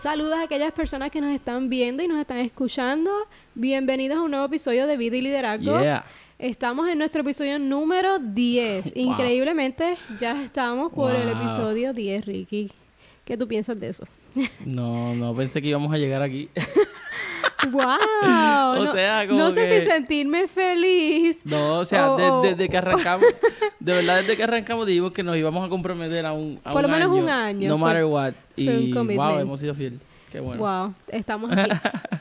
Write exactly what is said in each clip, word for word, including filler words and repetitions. Saludos a aquellas personas que nos están viendo y nos están escuchando. Bienvenidos a un nuevo episodio de Vida y Liderazgo. Yeah. Estamos en nuestro episodio número diez. Wow. Increíblemente, ya estamos por wow. el episodio diez, Ricky. ¿Qué tú piensas de eso? No, no pensé que íbamos a llegar aquí. ¡Wow! O no, sea, como no sé que... si sentirme feliz. No, o sea, oh, desde, desde que arrancamos, de verdad, desde que arrancamos dijimos que nos íbamos a comprometer a un año. Por lo menos año, un año. No fue, matter what. Y wow, hemos sido fieles. Qué bueno. Wow, estamos aquí.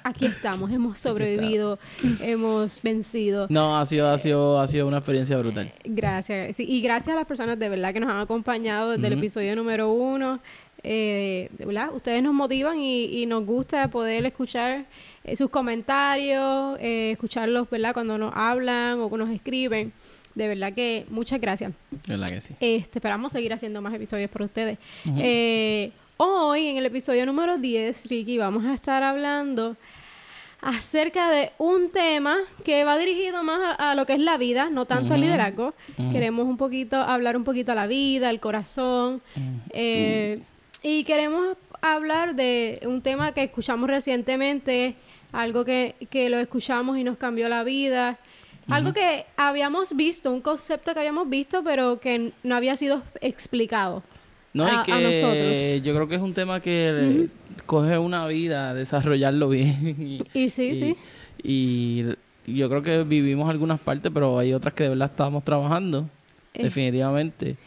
Aquí estamos, hemos sobrevivido, hemos vencido. No, ha sido, ha sido, ha sido una experiencia brutal. Gracias. Sí, y gracias a las personas de verdad que nos han acompañado desde mm-hmm. el episodio número uno. Eh, ¿verdad? Ustedes nos motivan y, y nos gusta poder escuchar eh, sus comentarios, eh, escucharlos, ¿verdad? Cuando nos hablan o nos escriben. De verdad que muchas gracias. De verdad que sí. Este, esperamos seguir haciendo más episodios por ustedes. Uh-huh. Eh, hoy, en el episodio número diez, Ricky, vamos a estar hablando acerca de un tema que va dirigido más a, a lo que es la vida, no tanto uh-huh. al liderazgo. Uh-huh. Queremos un poquito, hablar un poquito a la vida, al corazón. Uh-huh. Eh... Y queremos hablar de un tema que escuchamos recientemente, algo que, que lo escuchamos y nos cambió la vida. Uh-huh. Algo que habíamos visto, un concepto que habíamos visto, pero que no había sido explicado no, a, y que a nosotros. Yo creo que es un tema que uh-huh. coge una vida, desarrollarlo bien. Y, y sí, y, sí. Y yo creo que vivimos algunas partes, pero hay otras que de verdad estábamos trabajando, eh. definitivamente.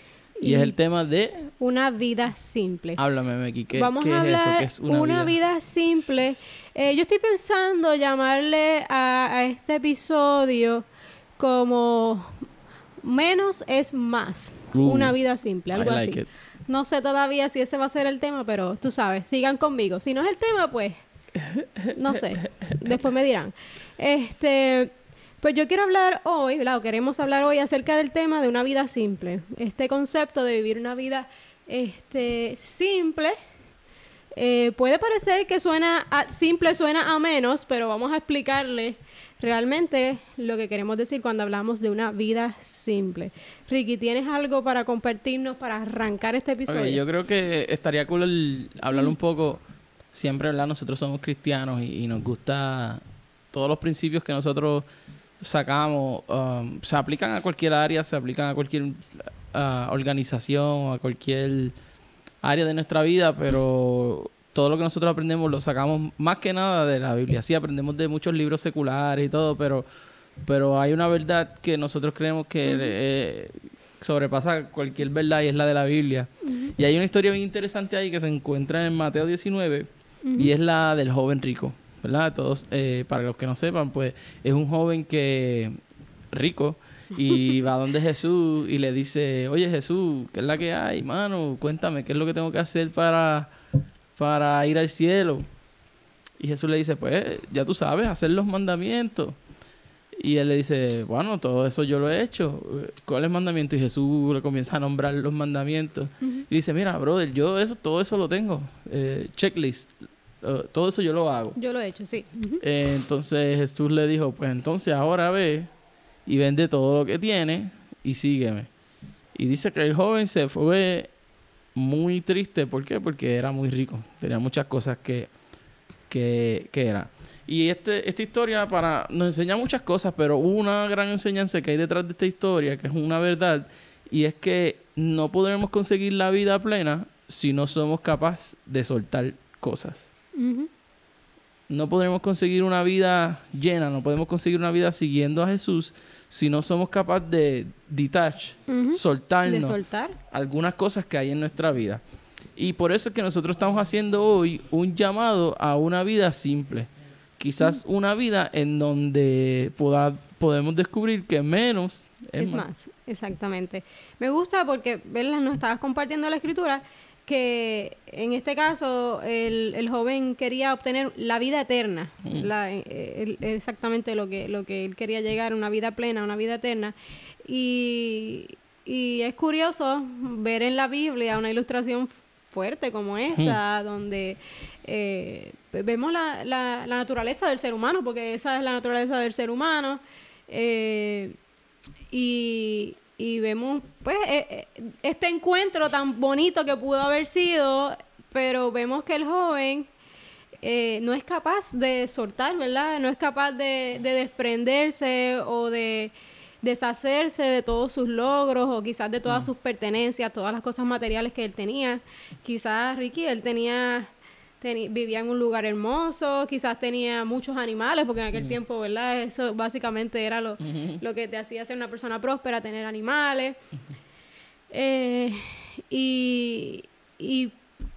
Y es el tema de... Una vida simple. Háblame, Meki. ¿Qué, Vamos ¿qué a es eso? ¿Qué es una, una vida? vida simple? Eh, yo estoy pensando llamarle a, a este episodio como... Menos es más. Uh, una vida simple. Algo I like así. It. No sé todavía si ese va a ser el tema, pero tú sabes. Sigan conmigo. Si no es el tema, pues... No sé. Después me dirán. Este... Pues yo quiero hablar hoy, ¿verdad? O queremos hablar hoy acerca del tema de una vida simple. Este concepto de vivir una vida este, simple eh, puede parecer que suena a, simple suena a menos, pero vamos a explicarle realmente lo que queremos decir cuando hablamos de una vida simple. Ricky, ¿tienes algo para compartirnos para arrancar este episodio? Okay, yo creo que estaría cool el hablar un poco. Siempre, ¿verdad? Nosotros somos cristianos y, y nos gusta todos los principios que nosotros sacamos, um, se aplican a cualquier área, se aplican a cualquier uh, organización, a cualquier área de nuestra vida, pero todo lo que nosotros aprendemos lo sacamos más que nada de la Biblia. Sí, aprendemos de muchos libros seculares y todo, pero, pero hay una verdad que nosotros creemos que uh-huh. eh, sobrepasa cualquier verdad y es la de la Biblia. Uh-huh. Y hay una historia bien interesante ahí que se encuentra en Mateo diecinueve uh-huh. y es la del joven rico. ¿Verdad? Todos, eh, para los que no sepan, pues es un joven que rico y va donde Jesús y le dice, oye Jesús, ¿qué es la que hay, mano? Cuéntame, ¿qué es lo que tengo que hacer para, para ir al cielo? Y Jesús le dice, pues ya tú sabes, hacer los mandamientos. Y él le dice, bueno, todo eso yo lo he hecho. ¿Cuáles mandamientos? Y Jesús le comienza a nombrar los mandamientos. Uh-huh. Y le dice, mira, brother, yo eso, todo eso lo tengo. Eh, checklist. Uh, todo eso yo lo hago. Yo lo he hecho, sí. Uh-huh. Eh, entonces Jesús le dijo, pues entonces ahora ve y vende todo lo que tiene y sígueme. Y dice que el joven se fue muy triste. ¿Por qué? Porque era muy rico. Tenía muchas cosas que, que, que era. Y este, esta historia para nos enseña muchas cosas, pero una gran enseñanza que hay detrás de esta historia, que es una verdad, y es que no podremos conseguir la vida plena si no somos capaces de soltar cosas. Uh-huh. No podremos conseguir una vida llena, no podemos conseguir una vida siguiendo a Jesús si no somos capaces de detach, uh-huh. soltarnos de soltar. algunas cosas que hay en nuestra vida. Y por eso es que nosotros estamos haciendo hoy un llamado a una vida simple. Quizás uh-huh. una vida en donde poda, podemos descubrir que menos es, es más. más. Exactamente. Me gusta porque, ¿verdad? Nos estabas compartiendo la escritura que en este caso el, el joven quería obtener la vida eterna, mm. la, el, exactamente lo que, lo que él quería llegar, una vida plena, una vida eterna. Y, y es curioso ver en la Biblia una ilustración fuerte como esta, mm. donde eh, vemos la, la, la naturaleza del ser humano, porque esa es la naturaleza del ser humano. Eh, y... Y vemos, pues, este encuentro tan bonito que pudo haber sido, pero vemos que el joven eh, no es capaz de soltar, ¿verdad? No es capaz de, de desprenderse o de deshacerse de todos sus logros o quizás de todas sus pertenencias, todas las cosas materiales que él tenía. Quizás Ricky, él tenía... vivía en un lugar hermoso, quizás tenía muchos animales, porque en aquel mm. tiempo, ¿verdad? Eso básicamente era lo, mm-hmm. lo que te hacía ser una persona próspera, tener animales. Mm-hmm. Eh, y, y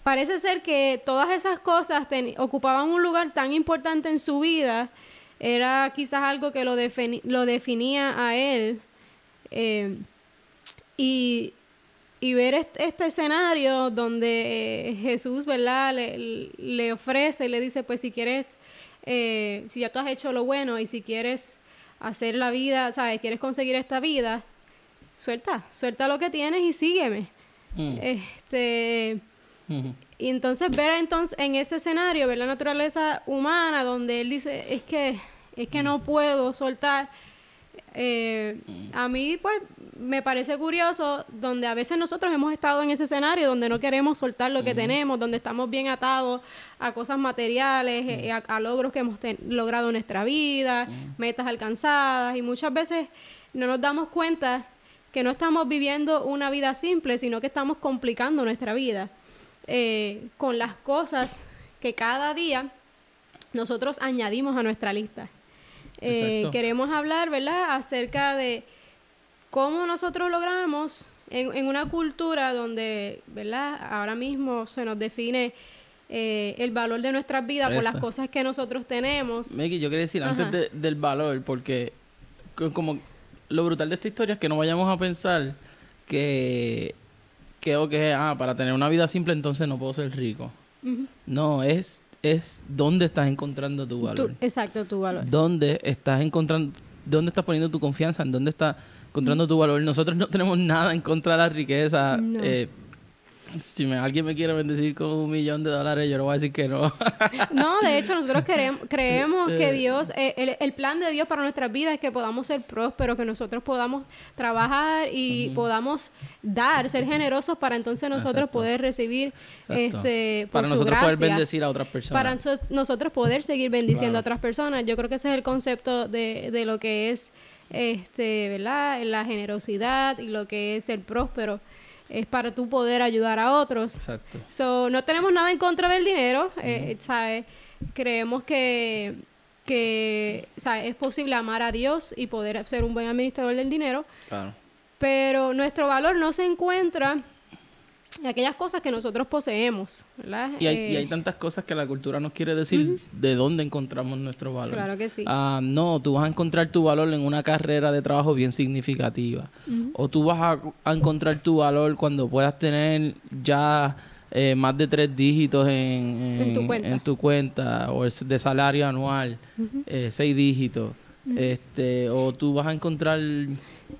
parece ser que todas esas cosas ten, ocupaban un lugar tan importante en su vida, era quizás algo que lo, defini- lo definía a él. Eh, y... Y ver este, este escenario donde eh, Jesús, ¿verdad?, le, le ofrece y le dice, pues si quieres, eh, si ya tú has hecho lo bueno y si quieres hacer la vida, ¿sabes?, quieres conseguir esta vida, suelta, suelta lo que tienes y sígueme. Mm. Este, mm-hmm. Y entonces ver entonces en ese escenario, ver la naturaleza humana donde él dice, es que, es que no puedo soltar. Eh, a mí, pues, me parece curioso donde a veces nosotros hemos estado en ese escenario donde no queremos soltar lo que uh-huh. tenemos, donde estamos bien atados a cosas materiales, uh-huh. eh, a, a logros que hemos ten- logrado en nuestra vida, uh-huh. metas alcanzadas, y muchas veces no nos damos cuenta que no estamos viviendo una vida simple, sino que estamos complicando nuestra vida eh, con las cosas que cada día nosotros añadimos a nuestra lista. Eh, queremos hablar, ¿verdad?, acerca de cómo nosotros logramos en, en una cultura donde, ¿verdad?, ahora mismo se nos define eh, el valor de nuestras vidas por las cosas que nosotros tenemos. Miki, yo quería decir Ajá. antes de, del valor, porque como lo brutal de esta historia es que no vayamos a pensar que que, okay, ah, para tener una vida simple entonces no puedo ser rico. Uh-huh. No, es es dónde estás encontrando tu valor. Tu, exacto, tu valor. Dónde estás encontrando, dónde estás poniendo tu confianza, en dónde estás encontrando mm. tu valor. Nosotros no tenemos nada en contra de la riqueza. No. Eh, si me, alguien me quiere bendecir con un millón de dólares, yo no voy a decir que no. No, de hecho, nosotros creemos, creemos que Dios, eh, el, el plan de Dios para nuestras vidas es que podamos ser prósperos, que nosotros podamos trabajar y uh-huh. podamos dar, ser generosos para entonces nosotros Exacto. poder recibir Exacto. este por para su nosotros gracia, poder bendecir a otras personas. Para so- nosotros poder seguir bendiciendo claro. a otras personas. Yo creo que ese es el concepto de, de lo que es este, ¿verdad?, la generosidad y lo que es ser próspero. Es para tú poder ayudar a otros. Exacto. So, no tenemos nada en contra del dinero, uh-huh. eh, ¿sabes? Creemos que, que ¿sabes?, es posible amar a Dios y poder ser un buen administrador del dinero. Claro. Pero nuestro valor no se encuentra en aquellas cosas que nosotros poseemos, ¿verdad? Y hay, eh, y hay tantas cosas que la cultura nos quiere decir uh-huh. de dónde encontramos nuestro valor. Claro que sí. Ah, no, tú vas a encontrar tu valor en una carrera de trabajo bien significativa. Uh-huh. O tú vas a, a encontrar tu valor cuando puedas tener ya eh, más de tres dígitos en, en, en, tu cuenta. en tu cuenta. O es de salario anual, uh-huh. eh, seis dígitos. Uh-huh. Este, o tú vas a encontrar...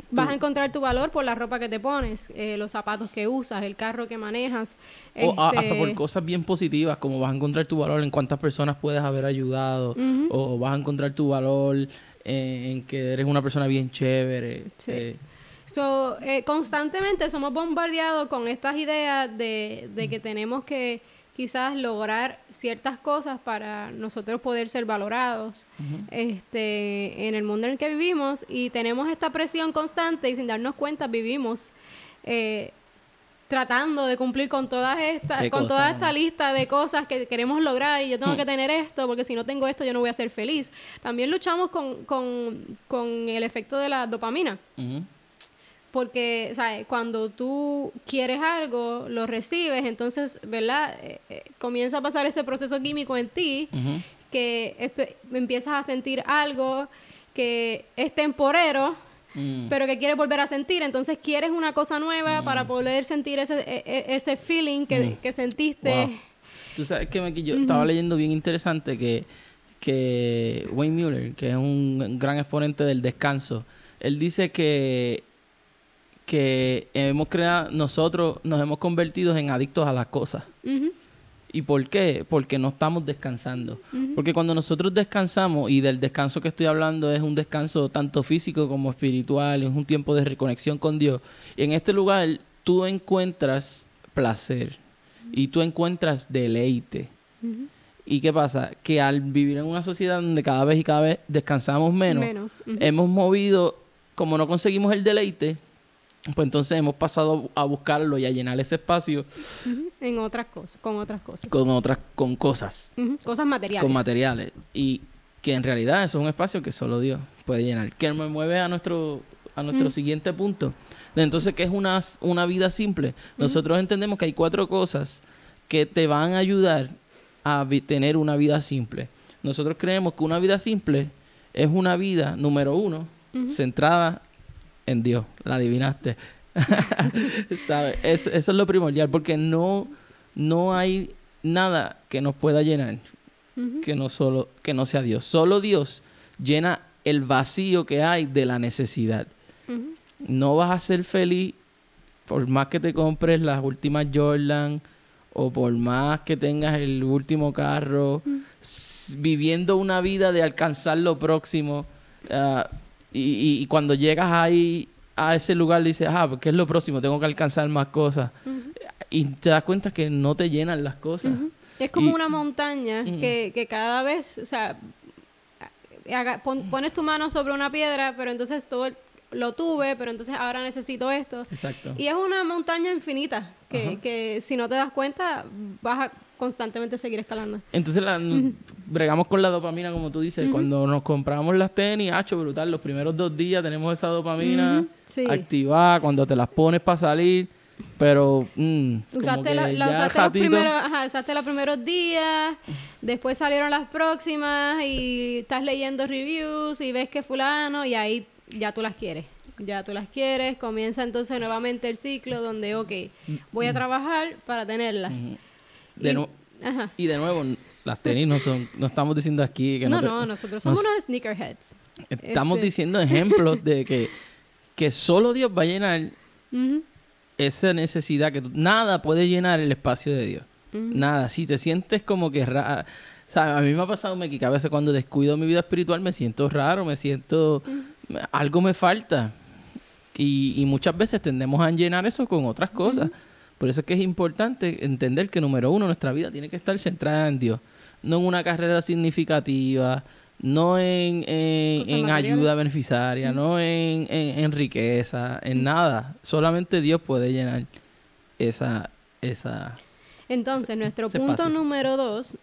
Vas a encontrar tu valor por la ropa que te pones, eh, los zapatos que usas, el carro que manejas. O este... a, hasta por cosas bien positivas, como vas a encontrar tu valor en cuántas personas puedes haber ayudado, uh-huh. o vas a encontrar tu valor eh, en que eres una persona bien chévere. Sí. Eh. So, eh, constantemente somos bombardeados con estas ideas de, de que tenemos que quizás lograr ciertas cosas para nosotros poder ser valorados uh-huh. este, en el mundo en el que vivimos, y tenemos esta presión constante y sin darnos cuenta vivimos eh, tratando de cumplir con todas estas con cosa, toda esta ¿no? lista de cosas que queremos lograr, y yo tengo hmm. que tener esto porque si no tengo esto yo no voy a ser feliz. También luchamos con, con, con el efecto de la dopamina. Uh-huh. Porque, ¿sabes?, cuando tú quieres algo, lo recibes, entonces, ¿verdad?, Eh, eh, comienza a pasar ese proceso químico en ti, uh-huh. que espe- empiezas a sentir algo que es temporero, mm. pero que quieres volver a sentir. Entonces, quieres una cosa nueva mm. para poder sentir ese, e- ese feeling que, mm. que sentiste. Wow. Tú sabes que, Maki, yo uh-huh. estaba leyendo bien interesante que, que Wayne Muller, que es un gran exponente del descanso, él dice que... que hemos creado, nosotros nos hemos convertido en adictos a las cosas. Uh-huh. ¿Y por qué? Porque no estamos descansando. Uh-huh. Porque cuando nosotros descansamos, y del descanso que estoy hablando es un descanso tanto físico como espiritual, es un tiempo de reconexión con Dios. Y en este lugar tú encuentras placer uh-huh. y tú encuentras deleite. Uh-huh. ¿Y qué pasa? Que al vivir en una sociedad donde cada vez y cada vez descansamos menos, menos. Uh-huh. Hemos movido, como no conseguimos el deleite, pues entonces hemos pasado a buscarlo y a llenar ese espacio. Uh-huh. En otras cosas, con otras cosas. Con otras, con cosas. Uh-huh. Cosas materiales. Con materiales. Y que en realidad eso es un espacio que solo Dios puede llenar. Que me mueve a nuestro, a nuestro uh-huh. siguiente punto. Entonces, ¿qué es una, una vida simple? Nosotros uh-huh. entendemos que hay cuatro cosas que te van a ayudar a tener una vida simple. Nosotros creemos que una vida simple es una vida, número uno, uh-huh. centrada en Dios. La adivinaste. ¿Sabes? Es, eso es lo primordial, porque no, no hay nada que nos pueda llenar uh-huh. que, no solo, que no sea Dios. Solo Dios llena el vacío que hay de la necesidad. Uh-huh. No vas a ser feliz por más que te compres las últimas Jordan, o por más que tengas el último carro, mm. s- viviendo una vida de alcanzar lo próximo. Uh, y, y cuando llegas ahí a ese lugar dices, ah, ¿qué es lo próximo? Tengo que alcanzar más cosas. Mm-hmm. Y te das cuenta que no te llenan las cosas. Mm-hmm. Es como y, una montaña mm-hmm. que, que cada vez, o sea, haga, pon, pones tu mano sobre una piedra, pero entonces todo el, lo tuve, pero entonces ahora necesito esto. Exacto. Y es una montaña infinita que, que si no te das cuenta vas a constantemente seguir escalando. Entonces la, uh-huh. bregamos con la dopamina, como tú dices. Uh-huh. Cuando nos compramos las tenis, hacho, brutal, los primeros dos días tenemos esa dopamina uh-huh. sí. activada, cuando te las pones para salir, pero mmm, usaste, la, la, usaste, los primeros, ajá, usaste los primeros días, después salieron las próximas y estás leyendo reviews y ves que fulano y ahí ya tú las quieres, ya tú las quieres. Comienza entonces nuevamente el ciclo donde, ok, voy a trabajar para tenerlas. Uh-huh. De y, nu- ajá. y de nuevo, las tenis no son, no estamos diciendo aquí que no. No, te, no, nosotros somos nos, unos sneakerheads. Estamos este. diciendo ejemplos de que, que solo Dios va a llenar uh-huh. esa necesidad, que tú, nada puede llenar el espacio de Dios. Uh-huh. Nada, si te sientes como que rara. O sea, a mí me ha pasado, me que a veces cuando descuido mi vida espiritual me siento raro, me siento... Uh-huh. Algo me falta. Y, y muchas veces tendemos a llenar eso con otras cosas. Uh-huh. Por eso es que es importante entender que, número uno, nuestra vida tiene que estar centrada en Dios. No en una carrera significativa, no en, en, en ayuda beneficiaria, uh-huh. no en, en, en riqueza, en uh-huh. nada. Solamente Dios puede llenar esa... esa Entonces, ese, nuestro ese punto espacio. Número dos...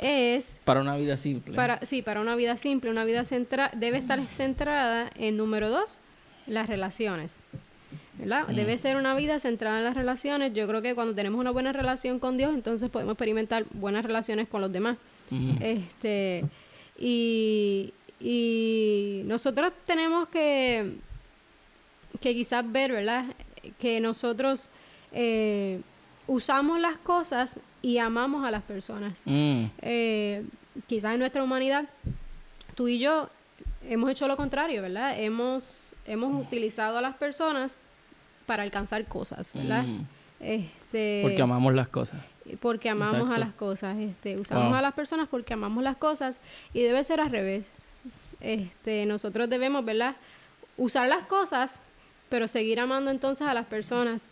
es... Para una vida simple. Para, sí, para una vida simple. Una vida centra, debe estar centrada en, número dos, las relaciones. ¿Verdad? Mm. Debe ser una vida centrada en las relaciones. Yo creo que cuando tenemos una buena relación con Dios, entonces podemos experimentar buenas relaciones con los demás. Mm. Este, y, y nosotros tenemos que, que quizás ver, ¿verdad? Que nosotros eh, usamos las cosas... y amamos a las personas. Mm. Eh, quizás en nuestra humanidad, tú y yo hemos hecho lo contrario, ¿verdad? Hemos, hemos mm. utilizado a las personas para alcanzar cosas, ¿verdad? Mm. Este, porque amamos las cosas. Porque amamos Exacto. a las cosas. Este, usamos wow. a las personas porque amamos las cosas. Y debe ser al revés. Este, nosotros debemos, ¿verdad? Usar las cosas, pero seguir amando entonces a las personas.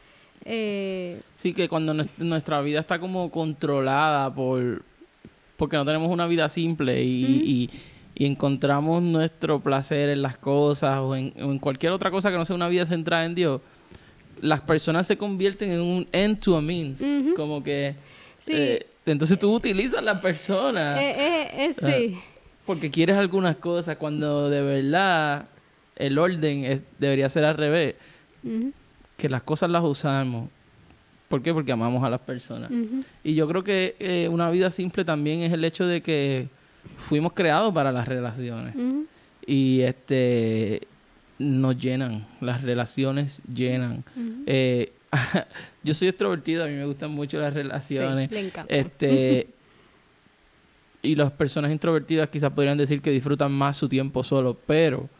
Eh... Sí, que cuando n- nuestra vida está como controlada por... porque no tenemos una vida simple y, mm-hmm. y, y encontramos nuestro placer en las cosas o en, o en cualquier otra cosa que no sea una vida centrada en Dios, las personas se convierten en un end to a means. Mm-hmm. Como que... Sí. Eh, entonces tú utilizas las personas. Eh, eh, eh, sí. Porque quieres algunas cosas cuando de verdad el orden es, debería ser al revés. Mm-hmm. Que las cosas las usamos. ¿Por qué? Porque amamos a las personas. Uh-huh. Y yo creo que eh, una vida simple también es el hecho de que fuimos creados para las relaciones. Uh-huh. Y este nos llenan. Las relaciones llenan. Uh-huh. Eh, yo soy extrovertido. A mí me gustan mucho las relaciones. Sí, le encanta. Este, uh-huh. Y las personas introvertidas quizás podrían decir que disfrutan más su tiempo solo. Pero,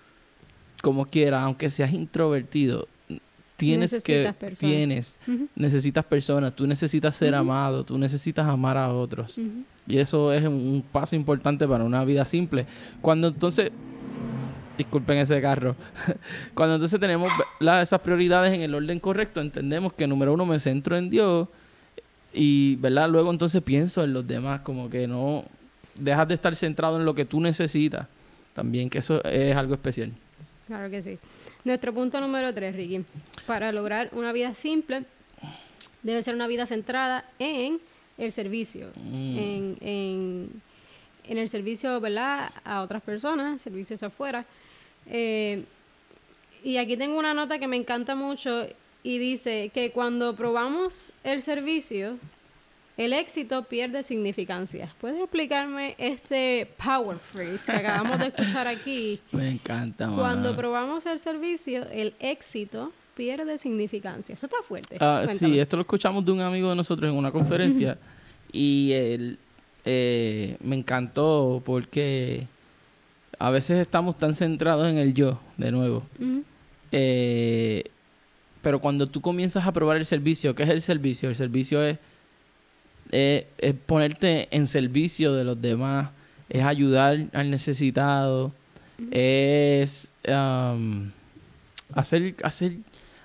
como quiera, aunque seas introvertido... Tienes necesitas que... Personas. Tienes. Uh-huh. Necesitas personas. Tú necesitas ser uh-huh. amado. Tú necesitas amar a otros. Uh-huh. Y eso es un paso importante para una vida simple. Cuando entonces... Disculpen ese carro. Cuando entonces tenemos la, esas prioridades en el orden correcto, entendemos que, número uno, me centro en Dios. Y, ¿verdad? Luego entonces pienso en los demás, como que no... Dejas de estar centrado en lo que tú necesitas. También que eso es algo especial. Claro que sí. Nuestro punto número tres, Ricky. Para lograr una vida simple, debe ser una vida centrada en el servicio. Mm. En, en, en el servicio, ¿verdad? A otras personas, servicios afuera. Eh, y aquí tengo una nota que me encanta mucho y dice que cuando probamos el servicio, el éxito pierde significancia. ¿Puedes explicarme este power phrase que acabamos de escuchar aquí? Me encanta, mamá. Cuando probamos el servicio, el éxito pierde significancia. Eso está fuerte. Uh, sí, esto lo escuchamos de un amigo de nosotros en una conferencia. Y él, eh, me encantó porque a veces estamos tan centrados en el yo, de nuevo. Uh-huh. Eh, pero cuando tú comienzas a probar el servicio, ¿qué es el servicio? El servicio es... Eh, es ponerte en servicio de los demás, es ayudar al necesitado, mm-hmm. es um, hacer, hacer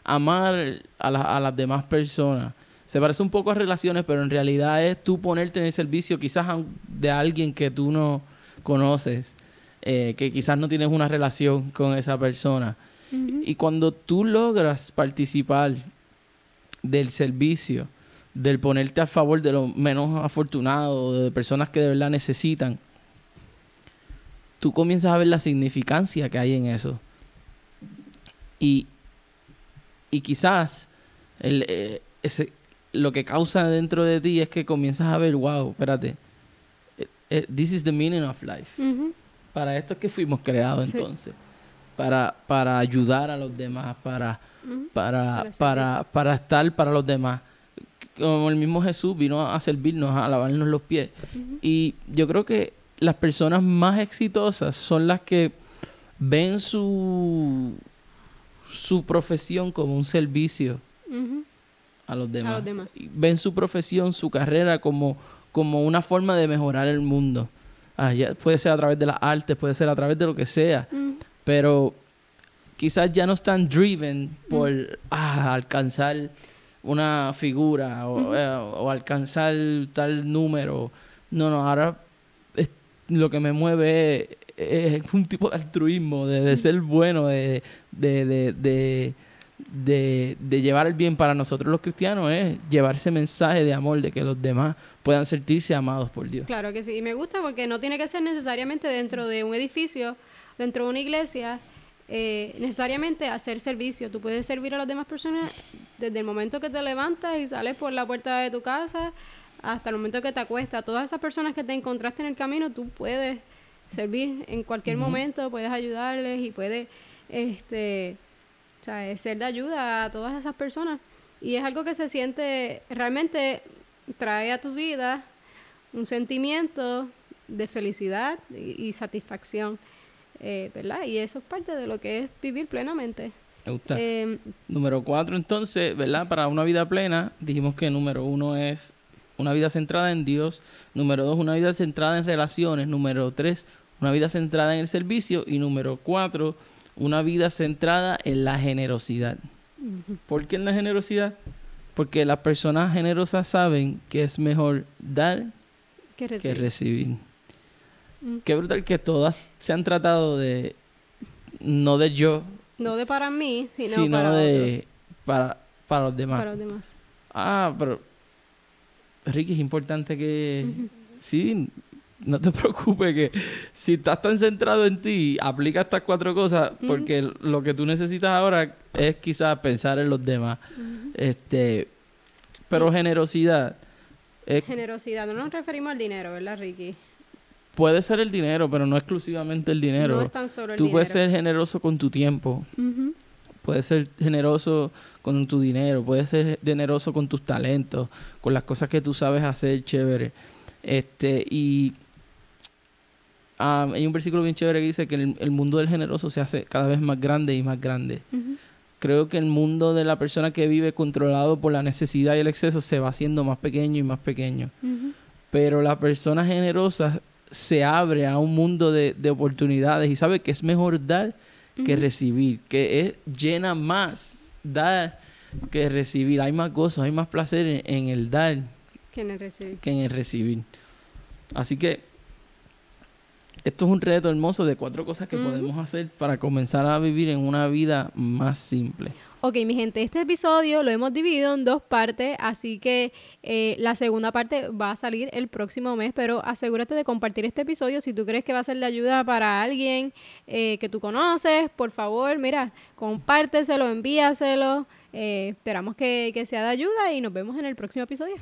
amar a, la, a las demás personas. Se parece un poco a relaciones, pero en realidad es tú ponerte en el servicio quizás de alguien que tú no conoces, eh, que quizás no tienes una relación con esa persona. Mm-hmm. Y cuando tú logras participar del servicio, del ponerte a favor de los menos afortunados, de personas que de verdad necesitan, tú comienzas a ver la significancia que hay en eso. Y, y quizás el, eh, ese, lo que causa dentro de ti es que comienzas a ver, wow, espérate, eh, eh, this is the meaning of life. Uh-huh. Para esto es que fuimos creados, sí. Entonces. Para, para ayudar a los demás, para, uh-huh. para, para, para estar para los demás. Como el mismo Jesús vino a servirnos, a lavarnos los pies. Uh-huh. Y yo creo que las personas más exitosas son las que ven su, su profesión como un servicio uh-huh. a los demás. A los demás. Y ven su profesión, su carrera como, como una forma de mejorar el mundo. Ah, ya, puede ser a través de las artes, puede ser a través de lo que sea. Uh-huh. Pero quizás ya no están driven por uh-huh. ah, alcanzar... una figura o, uh-huh. eh, o alcanzar tal número. No, no, ahora es, lo que me mueve es, es un tipo de altruismo, de, de uh-huh. ser bueno, de de, de, de, de de llevar el bien. Para nosotros los cristianos es llevar ese mensaje de amor, de que los demás puedan sentirse amados por Dios. Claro que sí, y me gusta porque no tiene que ser necesariamente dentro de un edificio, dentro de una iglesia, Eh, necesariamente hacer servicio. Tú puedes servir a las demás personas desde el momento que te levantas y sales por la puerta de tu casa hasta el momento que te acuestas. Todas esas personas que te encontraste en el camino, tú puedes servir en cualquier uh-huh. momento, puedes ayudarles y puedes este, ¿sabes? ser de ayuda a todas esas personas. Y es algo que se siente, realmente trae a tu vida un sentimiento de felicidad y, y satisfacción. Eh, ¿verdad? Y eso es parte de lo que es vivir plenamente. Me gusta. Eh, número cuatro, entonces, ¿verdad? Para una vida plena, dijimos que número uno es una vida centrada en Dios. Número dos, una vida centrada en relaciones. Número tres, una vida centrada en el servicio. Y número cuatro, una vida centrada en la generosidad. Uh-huh. ¿Por qué en la generosidad? Porque las personas generosas saben que es mejor dar que recibir. Que recibir. Qué brutal que todas se han tratado de... No de yo. No de para mí, sino, sino para de, para, para los demás. Para los demás. Ah, pero... Ricky, es importante que... Uh-huh. Sí, no te preocupes que... Si estás tan centrado en ti, aplica estas cuatro cosas. Uh-huh. Porque lo que tú necesitas ahora es quizás pensar en los demás. Uh-huh. Este... Pero uh-huh. generosidad. Es... Generosidad. No nos referimos al dinero, ¿verdad, Ricky? Puede ser el dinero, pero no exclusivamente el dinero. No es tan solo el dinero. Tú puedes ser generoso con tu tiempo. Uh-huh. Puedes ser generoso con tu dinero. Puedes ser generoso con tus talentos. Con las cosas que tú sabes hacer, chévere. Este, y... Um, hay un versículo bien chévere que dice que el, el mundo del generoso se hace cada vez más grande y más grande. Uh-huh. Creo que el mundo de la persona que vive controlado por la necesidad y el exceso se va haciendo más pequeño y más pequeño. Uh-huh. Pero las personas generosas... se abre a un mundo de, de oportunidades y sabe que es mejor dar que uh-huh. recibir, que es, llena más dar que recibir. Hay más gozo, hay más placer en, en el dar que en el recibir. Que en el recibir. Así que esto es un reto hermoso de cuatro cosas que uh-huh. podemos hacer para comenzar a vivir en una vida más simple. Ok, mi gente, este episodio lo hemos dividido en dos partes, así que eh, la segunda parte va a salir el próximo mes, pero asegúrate de compartir este episodio. Si tú crees que va a ser de ayuda para alguien eh, que tú conoces, por favor, mira, compárteselo, envíaselo. Eh, esperamos que, que sea de ayuda y nos vemos en el próximo episodio.